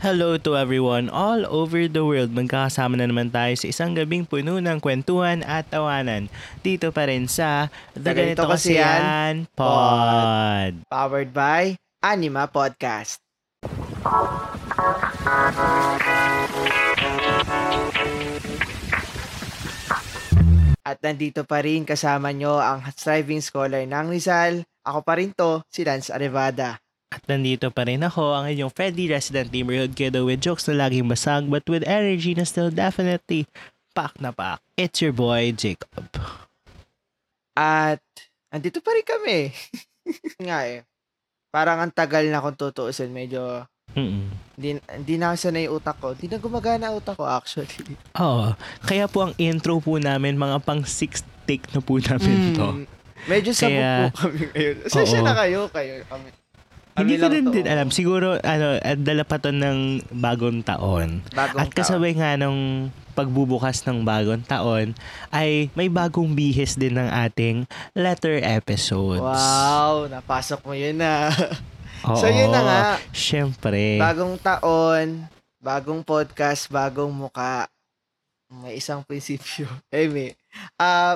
Hello to everyone all over the world. Magkakasama na naman tayo sa isang gabing puno ng kwentuhan at tawanan. Dito pa rin sa The Ganito Kasi 'Yan Pod. Powered by Anima Podcast. At nandito pa rin kasama nyo ang striving scholar ng Rizal. Ako pa rin to, si Lance Arevada. At nandito pa rin ako, ang inyong friendly resident neighborhood kiddo with jokes na laging basag but with energy na still definitely pak na pak. It's your boy, Jacob. At nandito pa rin kami. Nga eh. Parang ang tagal na kung tutuusin. Medyo hindi na sanay utak ko. Hindi na gumagana utak ko actually. Oo. Kaya po ang intro po namin, mga pang 6th take na po namin to. Medyo sabog po kami ngayon. Sasya na kayo kami. Hindi ko din alam. Siguro, dala pa to ng bagong taon. At kasabay nga nung pagbubukas ng bagong taon, ay may bagong bihis din ng ating letter episodes. Wow! Napasok mo yun na. Oo, so yun na nga. Siyempre. Bagong taon, bagong podcast, bagong muka. May isang prinsipyo.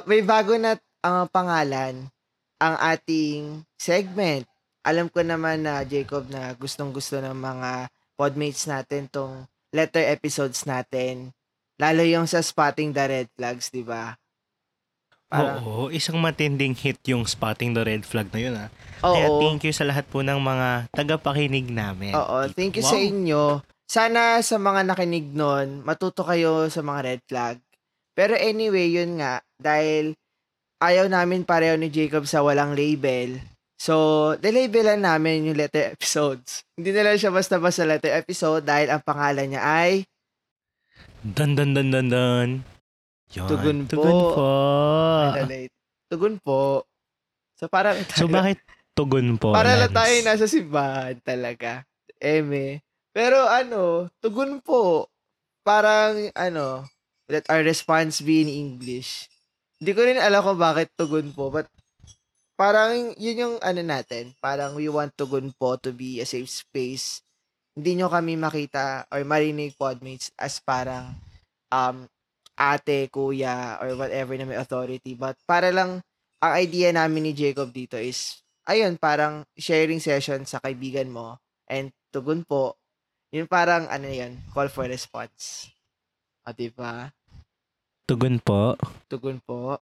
May bago na pangalan ang ating segment. Alam ko naman na, Jacob, na gustong-gusto ng mga podmates natin tong letter episodes natin. Lalo yung sa Spotting the Red Flags, di ba? Oo, isang matinding hit yung Spotting the Red Flag na yun, ha? Oo. Kaya thank you sa lahat po ng mga tagapakinig namin. Oo, thank you sa inyo. Sana sa mga nakinig nun, matuto kayo sa mga red flag. Pero anyway, yun nga, dahil ayaw namin pareho ni Jacob sa walang label. So, delabelan namin yung letter episodes. Hindi na lang siya basta-basta letter episode dahil ang pangalan niya ay... Dun-dun-dun-dun-dun. Tugon po. Tugon po. So, parang... So, bakit tugon po? Para lang tayo nasa simbahan talaga. Pero tugon po. Parang let our response be in English. Hindi ko rin alam kung bakit tugon po. But parang yun yung natin. Parang we want Tugon Po to be a safe space. Hindi nyo kami makita or marinig podmates as parang ate, kuya, or whatever na may authority. But para lang, ang idea namin ni Jacob dito is, ayun, parang sharing session sa kaibigan mo and Tugon Po. Yun parang call for response. O, diba? Tugon Po. Tugon Po.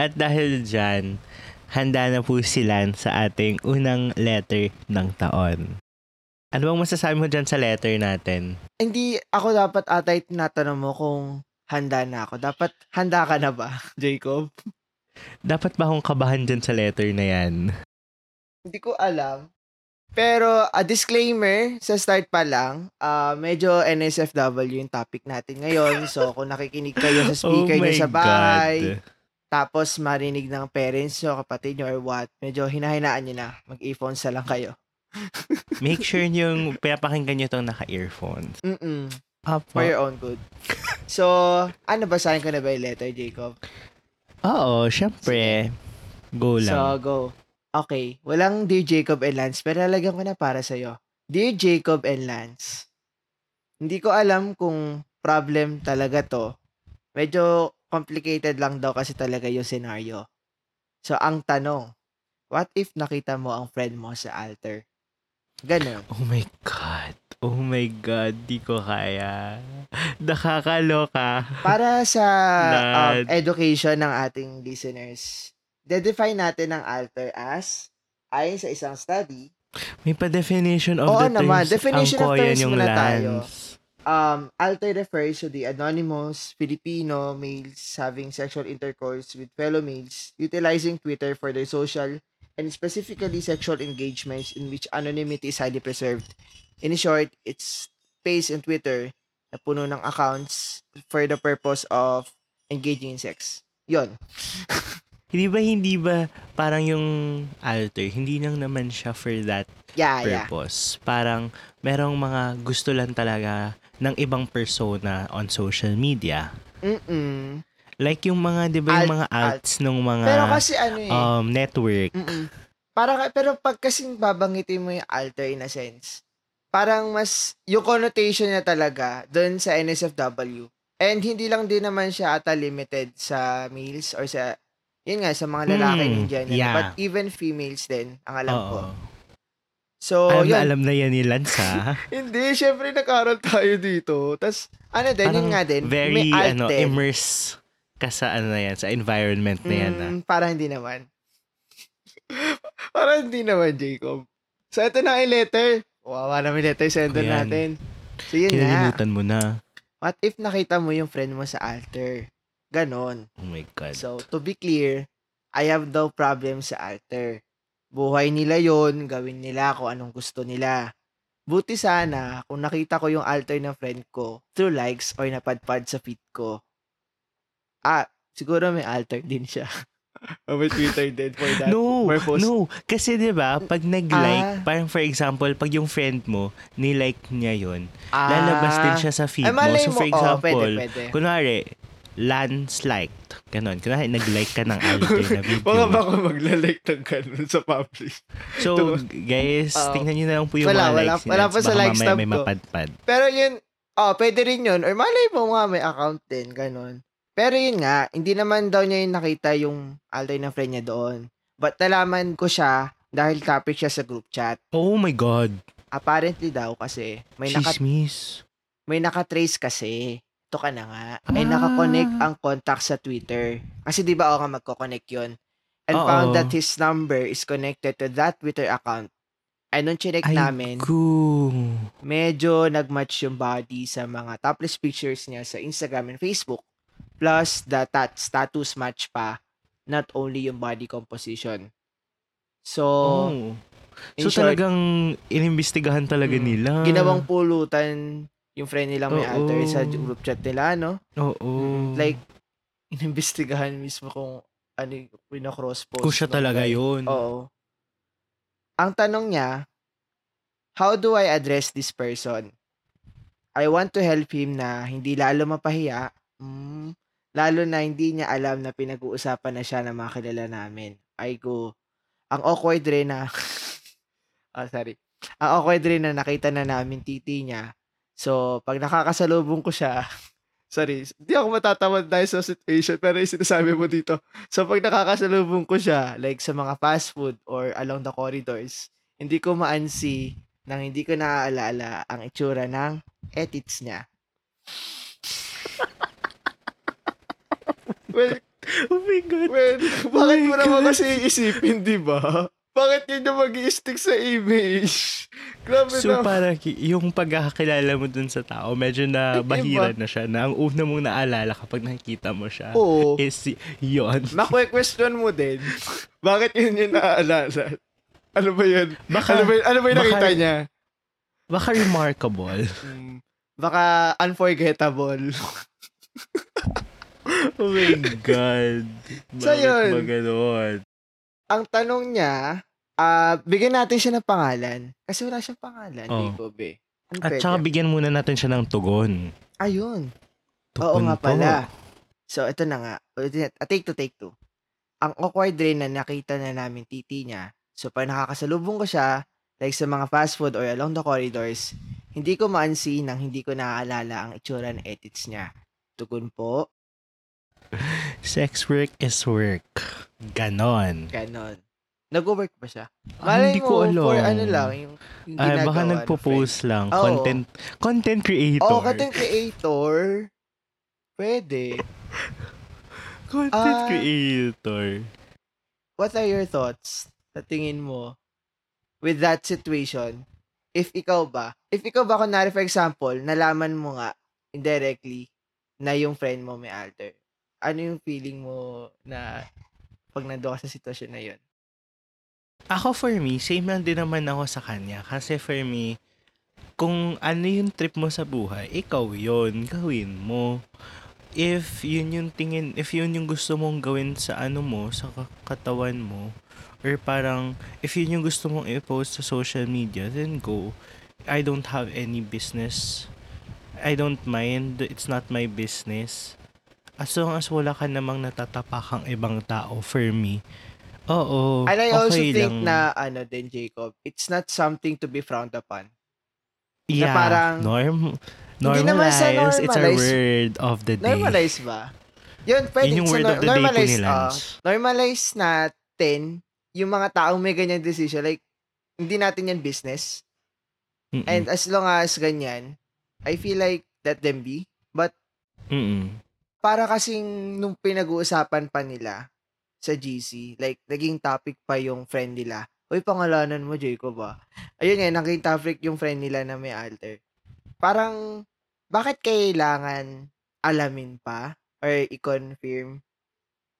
At dahil dyan, handa na po sila sa ating unang letter ng taon. Ano bang masasabi mo dyan sa letter natin? Hindi ako dapat atay tinatanong mo kung handa na ako. Dapat handa ka na ba, Jacob? Dapat ba akong kabahan dyan sa letter na yan? Hindi ko alam. Pero a disclaimer, sa start pa lang, medyo NSFW yung topic natin ngayon. So kung nakikinig kayo sa speaker niyo sa bahay... God. Tapos marinig ng parents nyo, kapatid nyo, or what, medyo hinahinaan nyo na. Mag-earphones na lang kayo. Make sure nyo pinapakinggan nyo itong naka-earphones. For your own good. So, basahin ko na ba yung letter, Jacob? Oo, syempre. Go lang. So, go. Okay, walang Dear Jacob and Lance, pero lalagyan ko na para sa'yo. Dear Jacob and Lance, hindi ko alam kung problem talaga to. Medyo complicated lang daw kasi talaga yung scenario. So, ang tanong, what if nakita mo ang friend mo sa altar? Ganun. Oh my God. Di ko kaya. Nakakaloka. Para sa education ng ating listeners, de-define natin ang altar as, ayon sa isang study, may pa-definition of the terms. Definition of terms muna tayo. Alter refers to the anonymous Filipino males having sexual intercourse with fellow males, utilizing Twitter for their social and specifically sexual engagements in which anonymity is highly preserved. In short, it's space in Twitter na puno ng accounts for the purpose of engaging in sex. Yun. Hindi ba parang yung alter, hindi lang naman siya for that purpose. Yeah. Parang merong mga gusto lang talaga ng ibang persona on social media. Like yung mga, di ba, yung mga alts nung mga pero kasi network. Pero pag kasing babangitin mo yung alter in a sense, parang mas yung connotation niya talaga doon sa NSFW. And hindi lang din naman siya ata limited sa males or sa, yun nga, sa mga lalaki in general. Yeah. But even females din, ang alam ko. So, alam na yan ni Lance, ha? Hindi, syempre nag-aral tayo dito. Tapos, ano din, yun nga din. Very, immerse ka sa, ano na yan, sa environment na yan, ha? Parang hindi naman. Parang hindi naman, Jacob. So, ito na yung letter. Wawa namin letter sender natin. So, yun na. Kinalimutan mo na. What if nakita mo yung friend mo sa altar? Ganon. Oh my God. So, to be clear, I have no problem sa altar. Buhay nila yon, gawin nila kung anong gusto nila. Buti sana kung nakita ko yung altar ng friend ko through likes or napadpad sa feed ko. Ah, siguro may altar din siya. O may Twitter din for that. No, kasi diba, pag nag-like, parang for example, pag yung friend mo, nilike niya yon, lalabas din siya sa feed mo. So for example, pwede. Kunwari, Lance liked. Ganon. Kunwari, nag-like ka ng alter na video. Baka baka magla-like ng ganun sa publish. So, guys, tingnan nyo na lang po yung mga likes. Wala pa sa likes tab ko. Pero yun, pwede rin yun. Or malay mo nga may account din. Ganon. Pero yun nga, hindi naman daw niya yung nakita yung alter ng friend niya doon. But nalaman ko siya dahil topic siya sa group chat. Oh my God. Apparently daw kasi, may nakatrace kasi. Ito ka na nga. May nakakonect ang contact sa Twitter. Kasi di ba ako magkoconnect yun? And found that his number is connected to that Twitter account. And nung chinek namin, medyo nagmatch yung body sa mga topless pictures niya sa Instagram and Facebook. Plus, the status match pa, not only yung body composition. So, so, talagang inimbestigahan talaga nila. Ginawang pulutan yung friend nilang may alter sa group chat nila, no? Like, inimbestigahan mismo kung ano yung pinacross-post. Kung siya talaga yun. Oo. Ang tanong niya, how do I address this person? I want to help him na hindi lalo mapahiya. Lalo na hindi niya alam na pinag-uusapan na siya ng mga kilala namin. I go, ang awkward rin na, ang awkward rin na nakita na namin titi niya. So, pag nakakasalubong ko siya, hindi ako matatamad dahil sa situation, pero sinasabi mo dito. So, pag nakakasalubong ko siya, like sa mga fast food or along the corridors, hindi ko ma-unsee nang hindi ko naaalala ang itsura ng edits niya. Well, oh my God. Well, bakit mo naman kasi iisipin, di ba? Bakit yun yung mag-i-stick sa image? Grabe so, parang yung pagkakakilala mo dun sa tao, medyo na bahira na siya na ang una mong naalala kapag nakikita mo siya is yun. Maku-question mo din, bakit yun yung naaalala? Ano ba yun? Ano ba yun nakita niya? Baka remarkable. Baka unforgettable. Oh my God. So yun. Ang tanong niya, bigyan natin siya ng pangalan. Kasi wala siyang pangalan. At saka bigyan muna natin siya ng tugon. Ayun. Tugon. Oo nga pala. So ito na nga. Take two. Ang awkward rin na nakita na namin titi niya. So pag nakakasalubong ko siya, like sa mga fast food or along the corridors, hindi ko ma-unsee nang hindi ko naaalala ang itsura ng edits niya. Tugon po. Sex work is work. Ganon. Nag-work ba siya? Hindi ko alam. For ano lang, yung ginagawa. Baka nagpo-post lang. Content creator. Content creator. Pwede. Content creator. What are your thoughts sa tingin mo with that situation? If ikaw ba, kunwari for example, nalaman mo nga indirectly na yung friend mo may alter. Ano yung feeling mo na pag nandoon ka sa sitwasyon na yun? Ako for me, same lang din naman ako sa kanya. Kasi for me, kung ano yung trip mo sa buhay, ikaw yun, gawin mo. If yun yung gusto mong gawin sa ano mo, sa katawan mo, or parang, if yun yung gusto mong i-post sa social media, then go. I don't have any business. I don't mind. It's not my business. As long as wala ka namang natatapak ang ibang tao for me. And I also think na, Jacob, it's not something to be frowned upon. Yeah. Na parang, normalize, it's a word of the day. Normalize ba? Yun, pwede. Yun yung word of the day po ni Lance. Normalize natin yung mga taong may ganyan decision. Like, hindi natin yan business. Mm-mm. And as long as ganyan, I feel like let them be. But, mm-mm. Para kasing nung pinag-uusapan pa nila sa GC, like, naging topic pa yung friend nila. Uy, pangalanan mo, Jacob, ah. Ayun nga, naging topic yung friend nila na may alter. Parang, bakit kailangan alamin pa? Or i-confirm?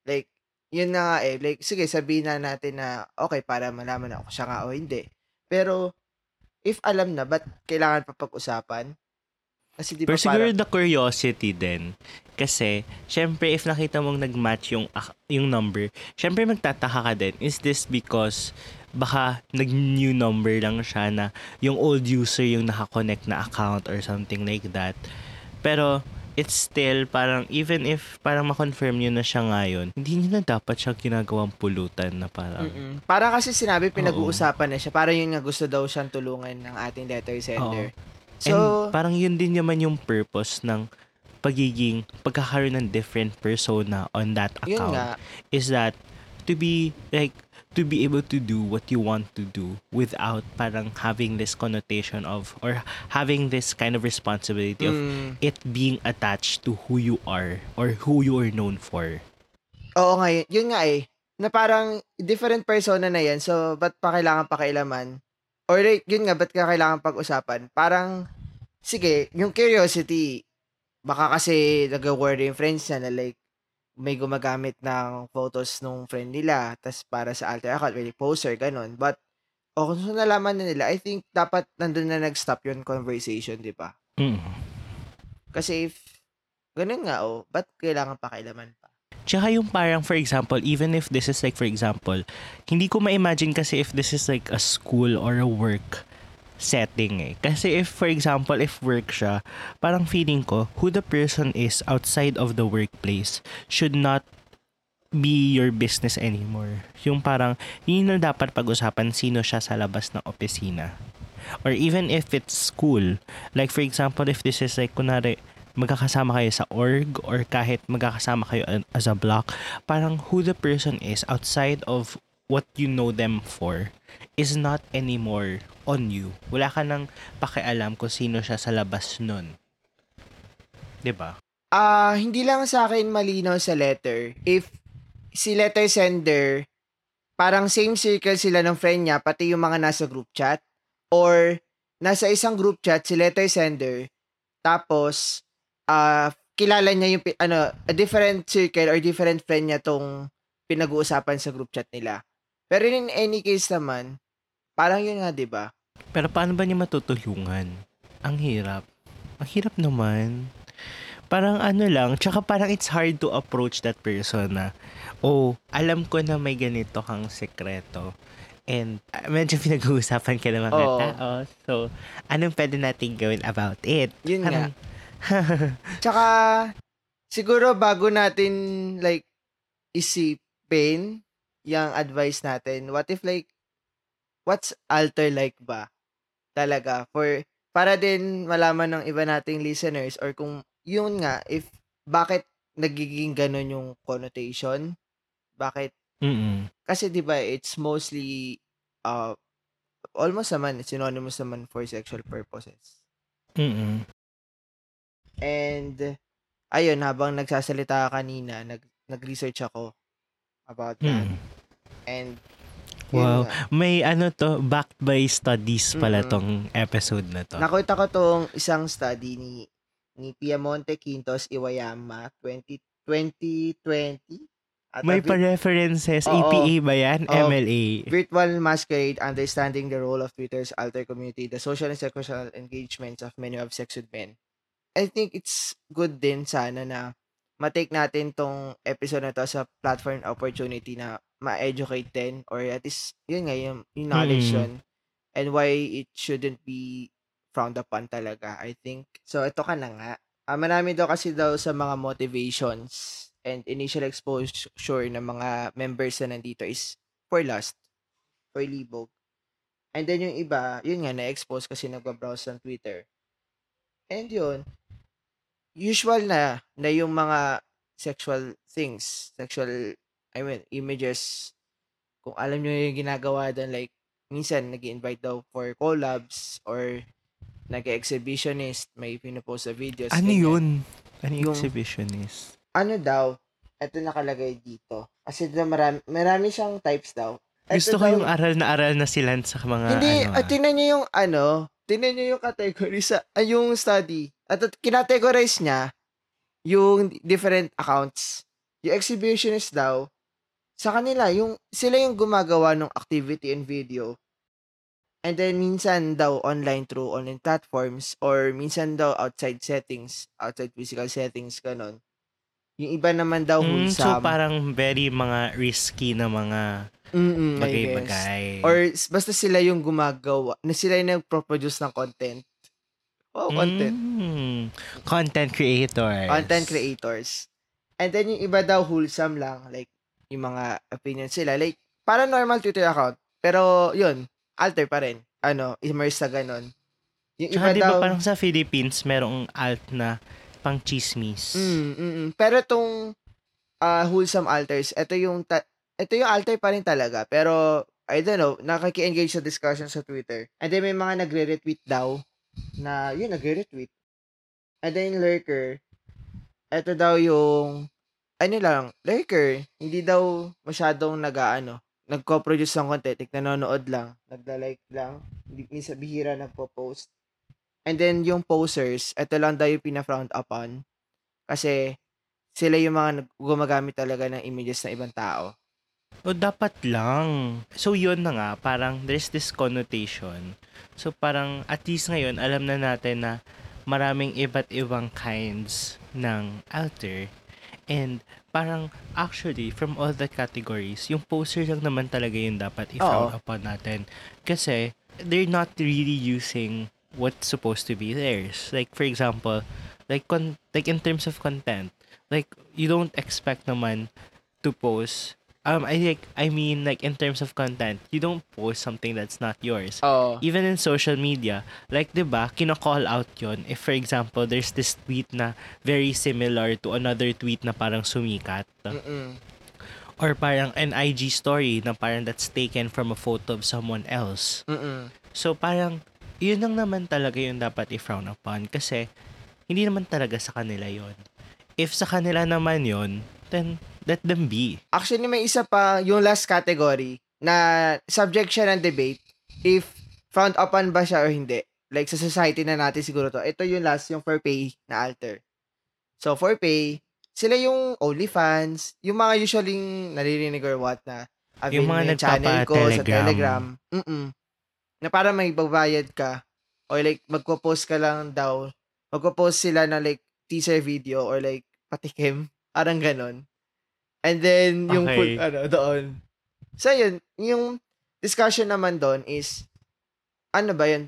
Like, yun na nga eh. Like, sige, sabihin na natin na, okay, para malaman na ako siya nga o hindi. Pero, if alam na, ba't kailangan pa pag-usapan? Kasi di ba siguro the curiosity din. Kasi, syempre, if nakita mong nag-match yung number, syempre magtataka ka din. Is this because baka nag-new number lang siya na yung old user yung nakakonect na account or something like that. Pero, it's still parang even if parang ma-confirm nyo na siya ngayon, hindi nyo na dapat siya ginagawang pulutan na parang... Mm-mm. Para kasi sinabi pinag-uusapan na siya. Parang yung gusto daw siyang tulungan ng ating letter sender. Oo. So, and parang yun din naman yung purpose ng pagkakaroon ng different persona on that account. Is that to be able to do what you want to do without parang having this connotation of or having this kind of responsibility of it being attached to who you are or who you are known for. Oo nga, yun nga eh. Na parang different persona na yan. So, ba't pa kailangan pakailaman? Or like, yun nga, ba't ka kailangan pag-usapan? Parang, sige, yung curiosity, baka kasi nag-worry yung friends niya na like, may gumagamit ng photos nung friend nila tas para sa alter account, really poster, ganun. But, kung nalaman na nila, I think dapat nandun na nag-stop yung conversation, di ba? Mm. Kasi if, ganun nga, ba't kailangan pakailaman pa? Tsaka yung parang, for example, even if this is like, for example, hindi ko ma-imagine kasi if this is like a school or a work setting eh. Kasi if, for example, if work siya, parang feeling ko, who the person is outside of the workplace should not be your business anymore. Yung parang, yun na dapat pag-usapan sino siya sa labas ng opisina. Or even if it's school, like for example, if this is like, kunwari, magkakasama kayo sa org or kahit magkakasama kayo as a block, parang who the person is outside of what you know them for is not anymore on you. Wala ka nang pakialam kung sino siya sa labas nun. Diba? Hindi lang sa akin malinaw sa letter. If si letter sender, parang same circle sila ng friend niya, pati yung mga nasa group chat. Or nasa isang group chat si letter sender, tapos kilala niya yung a different circle or different friend niya tong pinag-uusapan sa group chat nila. Pero in any case naman, parang yun nga, di ba? Pero paano ba niya matutulungan? Ang hirap. Ang hirap naman. Parang ano lang, tsaka parang it's hard to approach that person na, alam ko na may ganito kang sekreto. And medyo pinag-uusapan ka ng mga tao. So, anong pwede natin gawin about it? Yun parang, nga. Tsaka, siguro bago natin like isipin yung advice natin, what if like, what's alter like ba? Talaga. Para din malaman ng iba nating listeners or kung yun nga, if bakit nagiging ganun yung connotation? Bakit? Mm-mm. Kasi diba, it's mostly almost naman, synonymous naman for sexual purposes. Mm-mm. And, ayun, habang nagsasalita kanina, nag-research ako about that. And, wow. May backed by studies pala tong episode na to. Nakita ko tong isang study ni Pia Monte Quintos Iwayama, 2020. May pa-references, EPA ba yan? MLA. Virtual Masquerade, Understanding the Role of Twitter's Alter Community, the Social and Sexual Engagements of Men Who Have Sex with Men. I think it's good din sana na matake natin tong episode na to sa platform opportunity na ma-educate din or at least yun nga yung knowledge yun and why it shouldn't be frowned upon talaga, I think. So, ito ka na nga. Marami daw kasi sa mga motivations and initial exposure ng mga members na nandito is for lust, for libog, And then yung iba, yun nga, na-expose kasi nagbabrowse ng Twitter. And yun, usual na yung mga sexual things, images, kung alam nyo yung ginagawa doon, like, minsan nag-invite daw for collabs or nag-exhibitionist, may pinopost sa videos. Ano ganyan. Yun? Ano yung exhibitionist? Ano daw, eto nakalagay dito. Kasi marami siyang types daw. Gusto ko yung aral na si Lance sa mga hindi, ano. Hindi, tingnan niyo yung tingnan niyo yung category sa yung study. At kinategorize niya yung different accounts. Yung exhibitionist daw, sa kanila, sila yung gumagawa ng activity and video. And then, minsan daw online through online platforms or minsan daw outside physical settings, ganun. Yung iba naman daw wholesome. So, parang very mga risky na mga bagay-bagay. Or basta sila yung gumagawa, na sila yung nag-produce ng content. Oh, content. Content creators. And then yung iba daw wholesome lang, like yung mga opinion sila. Like, para normal Twitter account, pero yun, alter pa rin. Immerse sa ganon. Yung iba daw, diba parang sa Philippines, merong alt na pang chismis. Pero itong wholesome alters, ito yung alter pa rin talaga, pero I don't know, nakaki-engage sa discussion sa Twitter. And then may mga nagre-retweet daw na, yun, nagre-retweet. And then lurker, ito daw yung lurker, hindi daw masyadong nagco-produce ng content, nanonood lang, nagla-like lang, hindi minsan bihira nagpo-post. And then yung posers, ito lang daw yung pina-frowned upon kasi sila yung mga gumagamit talaga ng images ng ibang tao. O, dapat lang. So, yun na nga. Parang, there's this connotation. So, parang, at least ngayon, alam na natin na maraming iba't ibang kinds ng alter. And, parang, actually, from all the categories, yung poster lang naman talaga yung dapat i-frown upon natin. Kasi, they're not really using what's supposed to be theirs. Like, for example, like in terms of content, like, you don't expect naman to post in terms of content, you don't post something that's not yours. Oh. Even in social media, like, diba, kina-call out yon. If, for example, there's this tweet na very similar to another tweet na parang sumikat. Mm-mm. Or parang an IG story na parang that's taken from a photo of someone else. Mm-mm. So, parang, yun lang naman talaga yung dapat i-frown upon kasi hindi naman talaga sa kanila yon. If sa kanila naman yon, then let them be. Actually, may isa pa yung last category na subject siya ng debate if frowned upon ba siya or hindi. Like, sa society na natin siguro to. Ito yung last, yung for pay na alter. So, for pay, sila yung OnlyFans, yung mga usually naririnig or what na yung mga nagpapa-channel ko sa Telegram. Na para may babayad ka or like magpo-post ka lang daw. Magpo-post sila na like teaser video or like patikim. Parang ganon. And then, yung full, doon. So, yun, yung discussion naman doon is,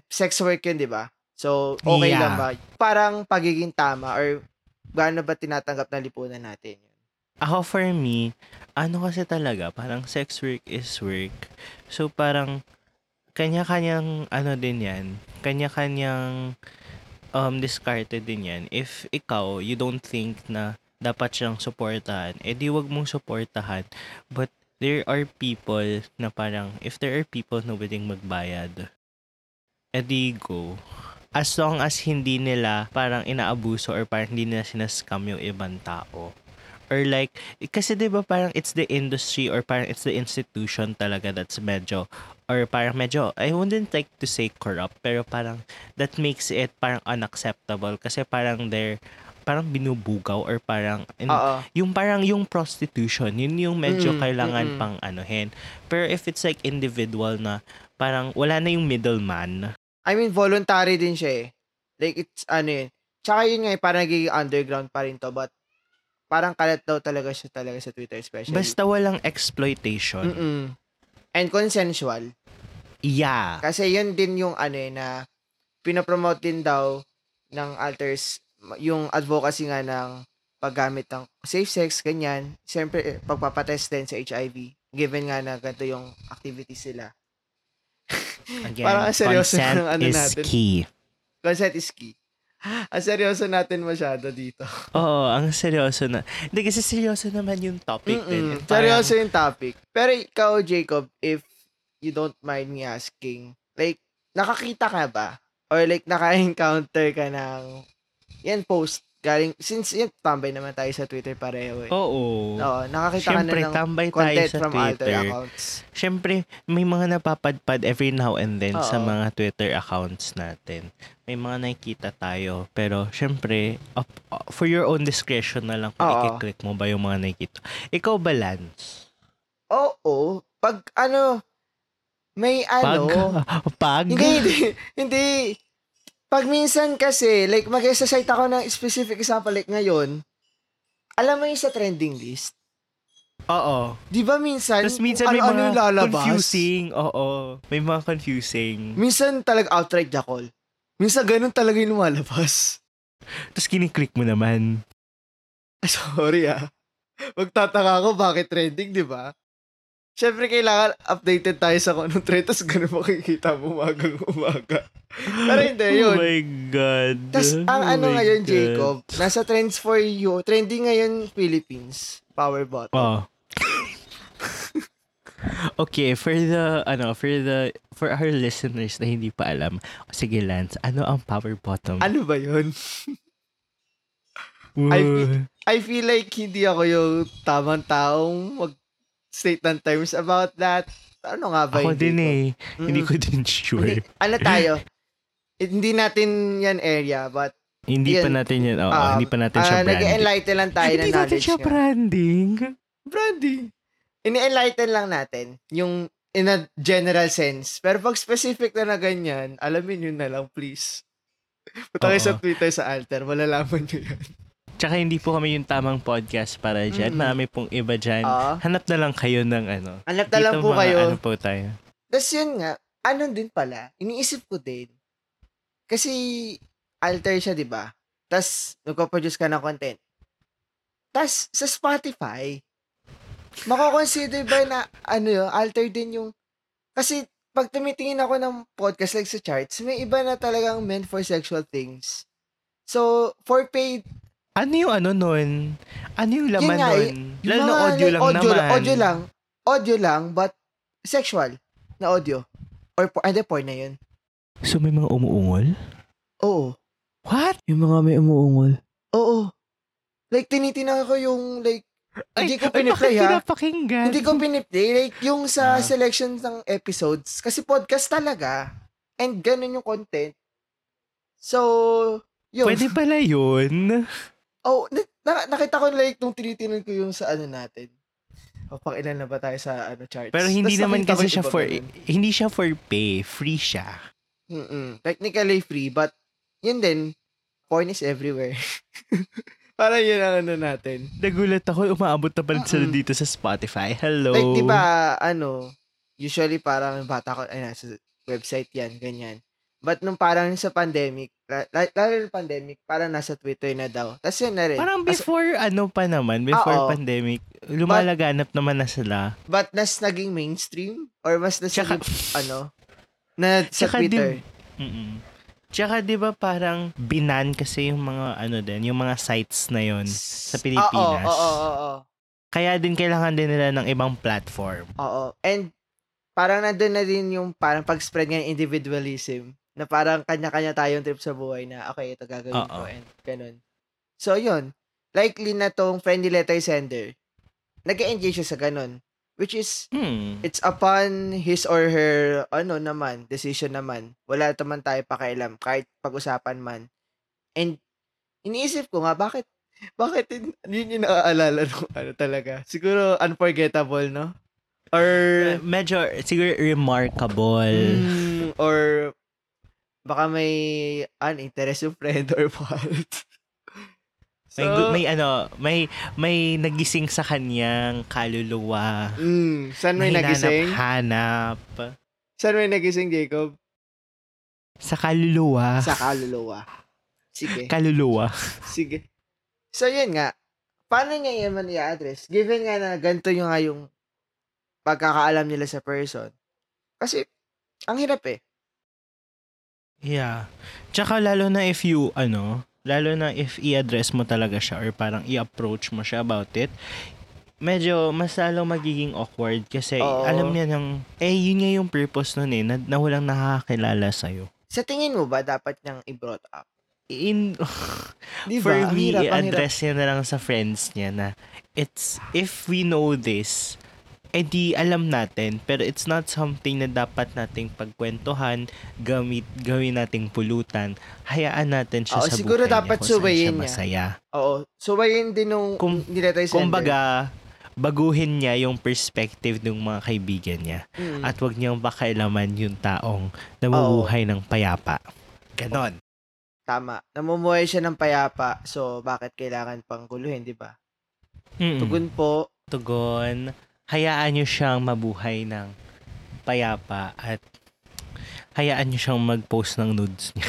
sex work yun, di ba? So, okay lang ba? Parang pagiging tama or gaano ba tinatanggap na lipunan natin? Ako, for me, kasi talaga, parang sex work is work. So, parang, kanya-kanyang, din yan, kanya-kanyang discarded din yan. If ikaw, you don't think na dapat siyang suportahan, di wag mong suportahan. But there are people na parang, if there are people na willing magbayad, di go. As long as hindi nila parang inaabuso or parang hindi nila sinascam yung ibang tao. Or like, kasi diba parang it's the industry or parang it's the institution talaga that's medyo, I wouldn't like to say corrupt, pero parang that makes it parang unacceptable kasi parang they're parang binubugaw or parang yung parang yung prostitution yun yung medyo kailangan pang anuhin. Pero if it's like individual na parang wala na yung middleman, voluntary din siya eh, like it's tsaka yun nga eh, parang nagiging underground pa rin to, but parang kalat daw talaga siya talaga sa Twitter especially basta walang exploitation and consensual. Kasi yun din yung na pinapromote din daw ng alters yung advocacy nga ng paggamit ng safe sex, ganyan. Siyempre, pagpapatest din sa HIV, given nga na ganito yung activities sila. Again, parang consent ng, is natin. Key. Consent is key. Ang seryoso natin masyado dito. Oo, ang seryoso na. Hindi, kasi seryoso naman yung topic din. Parang, seryoso yung topic. Pero ikaw, Jacob, if you don't mind me asking, like, nakakita ka ba? Or like, naka-encounter ka ng yan post galing, since yan, tambay naman tayo sa Twitter pareho eh. Oo. Oo, nakakita siyempre, ka na ng content from Twitter. Other accounts. Siyempre, may mga napapadpad every now and then sa mga Twitter accounts natin. May mga nakikita tayo, pero syempre, for your own discretion na lang kung i-click mo ba yung mga nakikita. Ikaw, Lance? Oo. Pag ano, may ano. Pag? Hindi. Pag minsan kasi, like, mag-exercise ako ng specific example, like ngayon, alam mo yung sa trending list? Oo. Di ba minsan, tapos minsan may ano mga confusing, may mga confusing. Minsan talaga outright jackal. Minsan ganun talaga yung lumalabas. Tapos kiniklik mo naman. Sorry ah. Magtataka ako bakit trending, di ba? Siyempre, kailangan updated tayo sa kung anong trend. Tapos ganun makikita mo umagang-umaga. Pero hindi, yun. Oh my God. Tapos ang ngayon, Jacob, nasa trends for you. Trending ngayon, Philippines. Power bottle. Okay, for our listeners na hindi pa alam, sige Lance, ano ang power bottom? Ano ba yun? I feel like hindi ako yung tamang taong mag-state ng terms about that. Ano nga ba yun? Ako din eh. Hindi ko din sure. Ano tayo? Hindi natin yan area, but hindi yan, pa natin yan. Hindi pa natin siya branding. Nag-enlighten lang tayo ng knowledge. Hindi natin siya branding. Branding. Ini-enlighten lang natin yung in a general sense. Pero pag specific na ganyan, alamin yun na lang, please. Punta kayo sa Twitter, sa alter, malalaman nyo yan. Tsaka hindi po kami yung tamang podcast para dyan. Marami pong iba dyan. Hanap na lang kayo ng ano. Hanap na lang po kayo. Dito mga ano po tayo. Tapos yun nga, anon din pala, iniisip ko din. Kasi alter siya, diba? Tapos nagpo-produce ka ng content. Tapos sa Spotify, mako-consider ba na ano yun, alter din yung, kasi pag tumitingin ako ng podcast like sa charts, may iba na talagang meant for sexual things. So, for paid, ano yung ano nun? Ano yung laman yun nga, nun? Lalo na audio like, lang audio, naman. Audio lang, but sexual na audio. Or, hindi, porn na yun. So, may mga umuungol? Oo. What? Yung mga may umuungol? Oo. Like, tinitingnan ko yung, like, hindi ko piniplay ha. Hindi ko piniplay. Like, yung sa selection ng episodes. Kasi podcast talaga. And ganun yung content. So, yun. Pwede pala yun. Oh, nakita ko like nung tinitinan ko yung sa ano natin. Pakilan na ba tayo sa ano charts? Pero hindi tas naman kasi siya for, hindi siya for pay. Free siya. Technically free, but yun din. Porn is everywhere. Parang yun ang ano natin. Nagulat ako, umaabot na pala sila dito sa Spotify. Hello. Like, diba, ano, usually parang bata ko, ay, nasa website yan, ganyan. But nung parang sa pandemic, lalo yung pandemic, parang nasa Twitter na daw. Tapos yun na rin. Parang before, pandemic, lumalaganap naman na sila. But nas naging mainstream? Or mas nasa, na sa Twitter? Tsaka diba parang binan kasi yung mga yung mga sites na yon sa Pilipinas. Oo. Kaya din kailangan din nila ng ibang platform. Oo. And parang nandun na din yung parang pag-spread ng individualism na parang kanya-kanya tayong trip sa buhay na okay, ito gagawin ko and ganun. So yun, likely na tong friendly letter sender. Nag-engage siya sa ganun. Which is, it's upon his or her, decision naman. Wala naman tayo pakialam, kahit pag-usapan man. And, iniisip ko nga, bakit yun yung naaalala nung talaga? Siguro, unforgettable, no? Or, medyo, siguro, remarkable. Or, baka may, interest yung friend or what. So, may nagising sa kanyang kaluluwa. Saan may nagising? Hanap. Saan may nagising, Jacob? Sa kaluluwa. Sige. Kaluluwa. Sige. So, yun nga. Paano niya yun man i-address? Given nga na ganito yung pagkakaalam nila sa person. Kasi, Ang hirap eh. Yeah. Tsaka lalo na if you, lalo na if i-address mo talaga siya or parang i-approach mo siya about it, medyo mas lalo magiging awkward kasi alam niya nang, yun nga yung purpose nun eh, na walang nakakilala sa'yo. Sa tingin mo ba, dapat niyang i-brought up? Diba? For me, i-address niya na lang sa friends niya na, it's, if we know this, edi alam natin, pero it's not something na dapat nating pagkwentuhan, gawin nating pulutan, hayaan natin siya sa buhay niya. Siguro dapat suwayin niya. Masaya. Oo, suwayin din nung nilatayo sa kumbaga, baguhin niya yung perspective ng mga kaibigan niya. Mm. At wag niyang pakailaman yung taong namumuhay ng payapa. Ganon. Tama. Namumuhay siya ng payapa, so bakit kailangan pang guluhin, di ba? Tugon po. Tugon. Hayaan nyo siyang mabuhay ng payapa at hayaan nyo siyang mag-post ng nudes niya.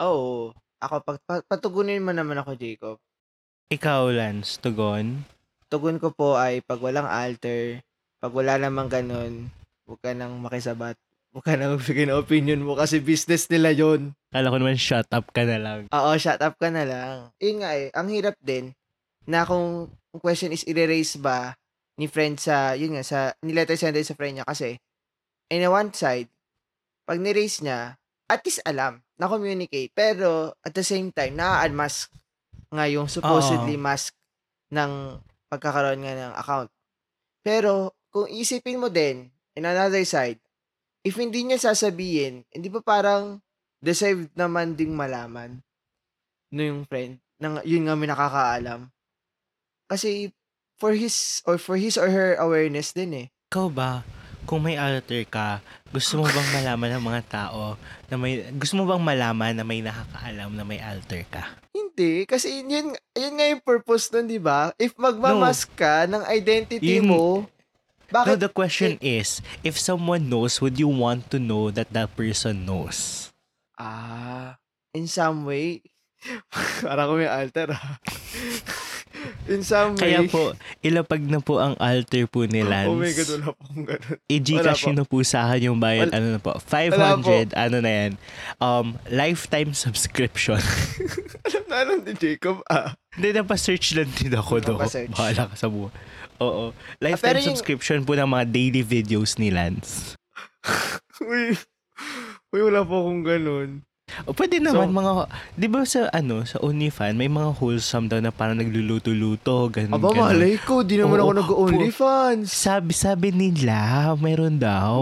Oo. Ako, patugunin mo naman ako, Jacob. Ikaw, Lance, tugon? Tugon ko po ay pag walang alter, pag wala namang ganun, huwag ka nang makisabat. Huwag ka nang magbigay ng opinion mo kasi business nila yon. Kala ko naman, shut up ka na lang. Oo, shut up ka na lang. Yun nga eh, ang hirap din na kung question is i-raise ba ni friend sa, yun nga, sa niletter sender sa friend niya kasi in one side, pag ni-raise niya, at least alam, na-communicate, pero at the same time, na-unmask nga yung supposedly mask ng pagkakaroon nga ng account. Pero, kung isipin mo din, in another side, if hindi niya sasabihin, hindi ba parang deserved naman ding malaman no yung friend, nang yun nga may nakakaalam. Kasi, for his or her awareness din eh. Ikaw ba, kung may alter ka, gusto mo bang malaman ng mga tao na may, gusto mo bang malaman na may nakakaalam na may alter ka? Hindi, kasi yun nga yung purpose nun, di ba? If magmamask ka ng identity mo, bakit? No, the question is, if someone knows, would you want to know that that person knows? In some way, parang ko may alter ha. In some way. Kaya po, ilapag na po ang alter po ni Lance. Oh my God, wala po akong ganun. I-Gcash na po sa akin yung bayad, $500, lifetime subscription. alam ni Jacob, Hindi, napasearch lang din ako doon. Bahala ka sa buwan. Oo. Lifetime subscription po ng mga daily videos ni Lance. Uy, wala po akong ganun. O pwede naman mga, di ba sa OnlyFans, may mga wholesome daw na parang nagluluto-luto, ganun. Aba, malay ko, di naman ako nag-OnlyFans. Sabi nila, meron daw.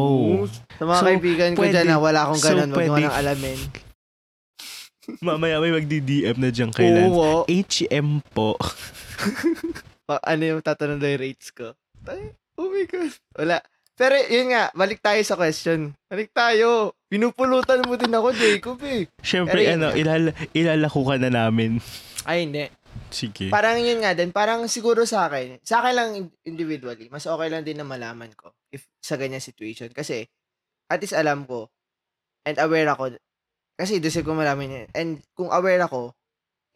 Sa mga kaibigan ko dyan na wala akong ganun, wag naman ang alamin. Mamaya may magdi-DM na dyan kay Lance. HM po. Ano yung tatanong na yung rates ko? Oh my God. Wala. Pero yun nga, balik tayo sa question. Pinupulutan mo din ako, Jacob eh. Siyempre, ilalako ka na namin. Ay, hindi. Sige. Parang yun nga din, parang siguro sa akin lang individually, mas okay lang din na malaman ko if sa ganyan situation. Kasi, at least alam ko, and aware ako, kasi deserve ko malaman yun. And kung aware ako,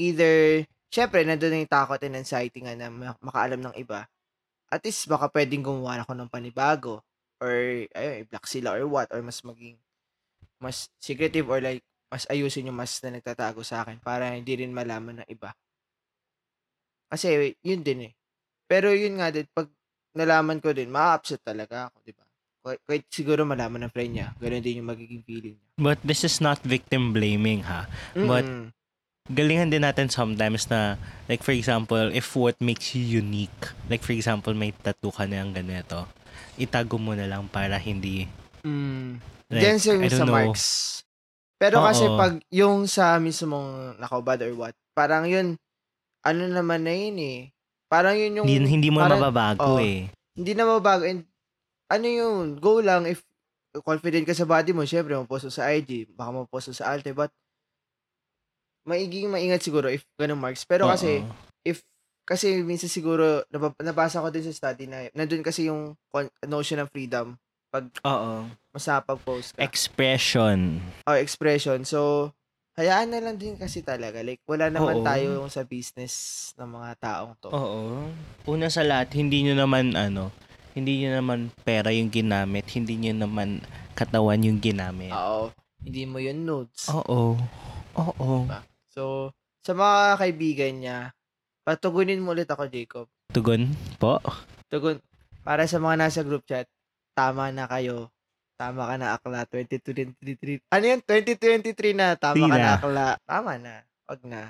either, syempre, nandun na yung takot and anxiety nga na makaalam ng iba. At least, baka pwedeng gumawa ako ng panibago. Or, ayun, i-block sila or what, or mas maging, mas secretive or like, mas ayusin yung mas na nagtatago sa akin para hindi rin malaman ng iba. Kasi, yun din eh. Pero yun nga din, pag nalaman ko din, ma-upset talaga ako, di ba? Kahit siguro malaman ng friend niya, ganoon din yung magiging feeling niya. But this is not victim blaming, ha? Mm-hmm. But, galingan din natin sometimes na, like for example, if what makes you unique, like for example, may tattoo ka na yung ganito, itago mo na lang para hindi like, I don't know. Marks. Pero kasi pag yung sa mismong nakabad or what, parang yun, ano naman na yun eh. Parang yun yung... Hindi mo parang, mababago eh. Hindi na mababago. And, ano yun, go lang if confident ka sa body mo, syempre, maposto sa IG, baka maposto sa Alte, but maiging maingat siguro if ganun marks. Pero kasi, kasi minsan siguro, nabasa ko din sa study na nandun kasi yung notion ng freedom pag masapag-post ka. Expression. Expression. So, hayaan na lang din kasi talaga. Like, wala naman tayo sa business ng mga taong to. Una sa lahat, hindi nyo naman, hindi niya naman pera yung ginamit, hindi niya naman katawan yung ginamit. Oo. Hindi mo yun nudes. Oo. Oo. Diba? So, sa mga kaibigan niya, patugunin mo ulit ako, Jacob. Tugon po? Tugon. Para sa mga nasa group chat, tama na kayo. Tama ka na, akla. 2023. Ano yun? 2023 na. Tama Sina. Ka na, akla. Tama na. Wag na.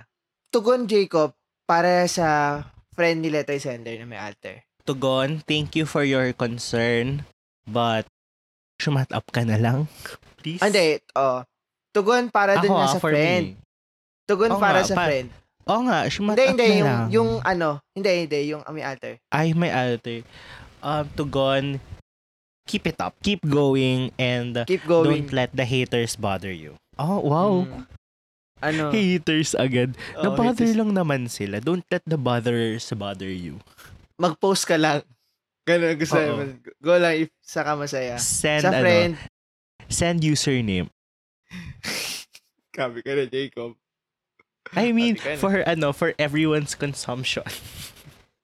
Tugon, Jacob, para sa friendly letter sender na may alter. Tugon, thank you for your concern, but shut up ka na lang. Please. Hindi, oh. Tugon para dun nga sa friend. Me. Tugon oh, para nga, sa friend. Oo oh, nga, shut up na yung, lang. Yung ano, hindi, yung may alter. Ay, may alter. Tugon, keep it up. Keep going and keep going. Don't let the haters bother you. Oh, wow. Mm. Ano? Haters agad. Oh, na-bother haters. Lang naman sila. Don't let the botherers bother you. Mag-post ka lang. Ganun gusto. Go lang if saka masaya. Send, sa friend. Ano, send username. Kabi ka na, Jacob. I mean, for ano, for everyone's consumption.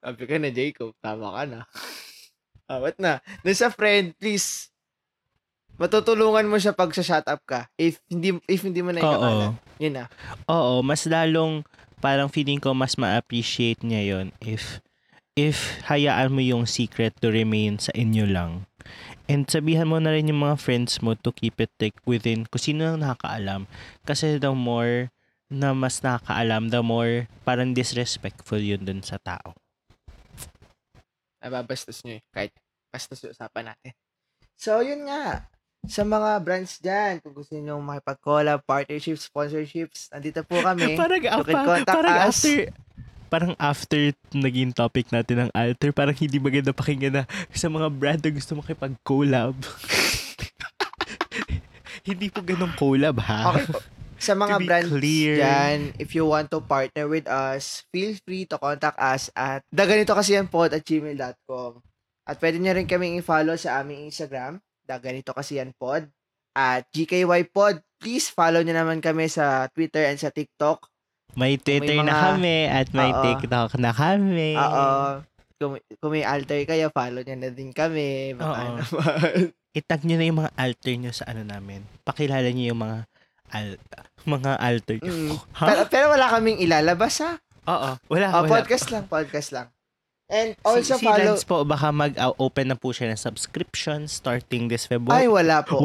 Kabi ka na, Jacob. Tama ka na. Awat na. Doon sa friend, please. Matutulungan mo siya pag sa-shut up ka. If hindi mo na ikakala. Yun na. Oo. Mas lalong, parang feeling ko mas ma-appreciate niya yon if hayaan mo yung secret to remain sa inyo lang. And sabihan mo na rin yung mga friends mo to keep it like within kung sino lang nakakaalam. Kasi the more na mas nakakaalam, the more parang disrespectful yun dun sa tao. Nababastos nyo eh. Kahit bastos yung usapan natin. So, yun nga. Sa mga brands dyan, kung gusto nyo makipag-collab, partnerships, sponsorships, nandito po kami. Parang after naging topic natin ng alter, parang hindi maganda pakinggan na sa mga brand na gusto makipag-collab. Hindi po ganun collab, ha? Okay po. Sa mga brands dyan, if you want to partner with us, feel free to contact us at theganitokasiyanpod@gmail.com. At pwede nyo rin kaming i-follow sa aming Instagram, theganitokasiyanpod, at gkypod. Please follow nyo naman kami sa Twitter and sa TikTok. May Twitter na kami at may TikTok na kami. Oo. Kung may alter kayo, follow nyo na din kami. Baka naman. Itag nyo na yung mga alter nyo sa ano namin. Pakilala nyo yung mga alter nyo. Mm. Huh? Pero wala kaming ilalabas, ha? Oo. Wala. Podcast lang. And also si follow... Si Lance po, baka mag-open na po siya ng subscription starting this February. Ay, wala po.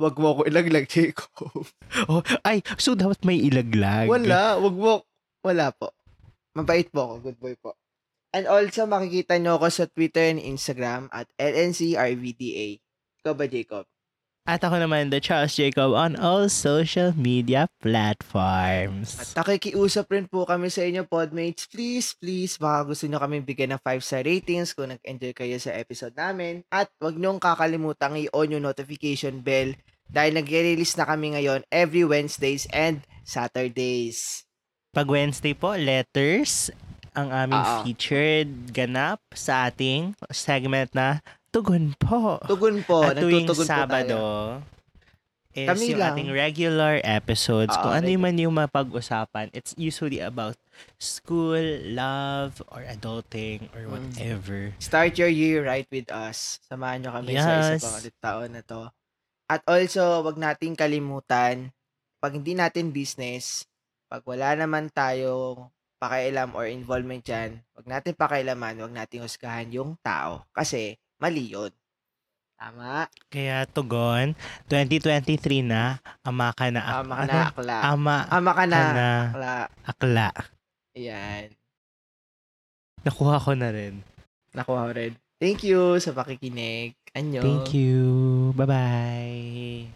Wag mo ako ilaglag, Jacob. Oh, ay, so dapat may ilaglag. Wala po. Mabait po ako, good boy po. And also, makikita nyo ako sa Twitter and Instagram at LNCRVDA. Ikaw ba, Jacob? At ako naman, The Charles Jacob on all social media platforms. At nakikiusap rin po kami sa inyo, podmates. Please, baka gusto nyo kami bigyan ng 5-star ratings kung nag-enjoy kayo sa episode namin. At wag nyong kakalimutan i-on yung notification bell dahil nag-release na kami ngayon every Wednesdays and Saturdays. Pag Wednesday po, letters ang aming featured ganap sa ating segment na Tugon po. At tuwing Sabado, is kami yung lang. Ating regular episodes. Kung ano man yung mapag-usapan, it's usually about school, love, or adulting, or whatever. Start your year right with us. Samahan nyo kami sa isa pang ulit taon na to. At also, wag nating kalimutan, pag hindi natin business, pag wala naman tayo pakialam or involvement dyan, wag natin pakialaman, wag nating husgahan yung tao. Kasi, mali yun. Tama. Kaya Tugon, 2023 na, ama ka na akla. Ama ka na akla. Ayan. Nakuha ko rin. Thank you sa pakikinig. Annyeong. Thank you. Bye-bye.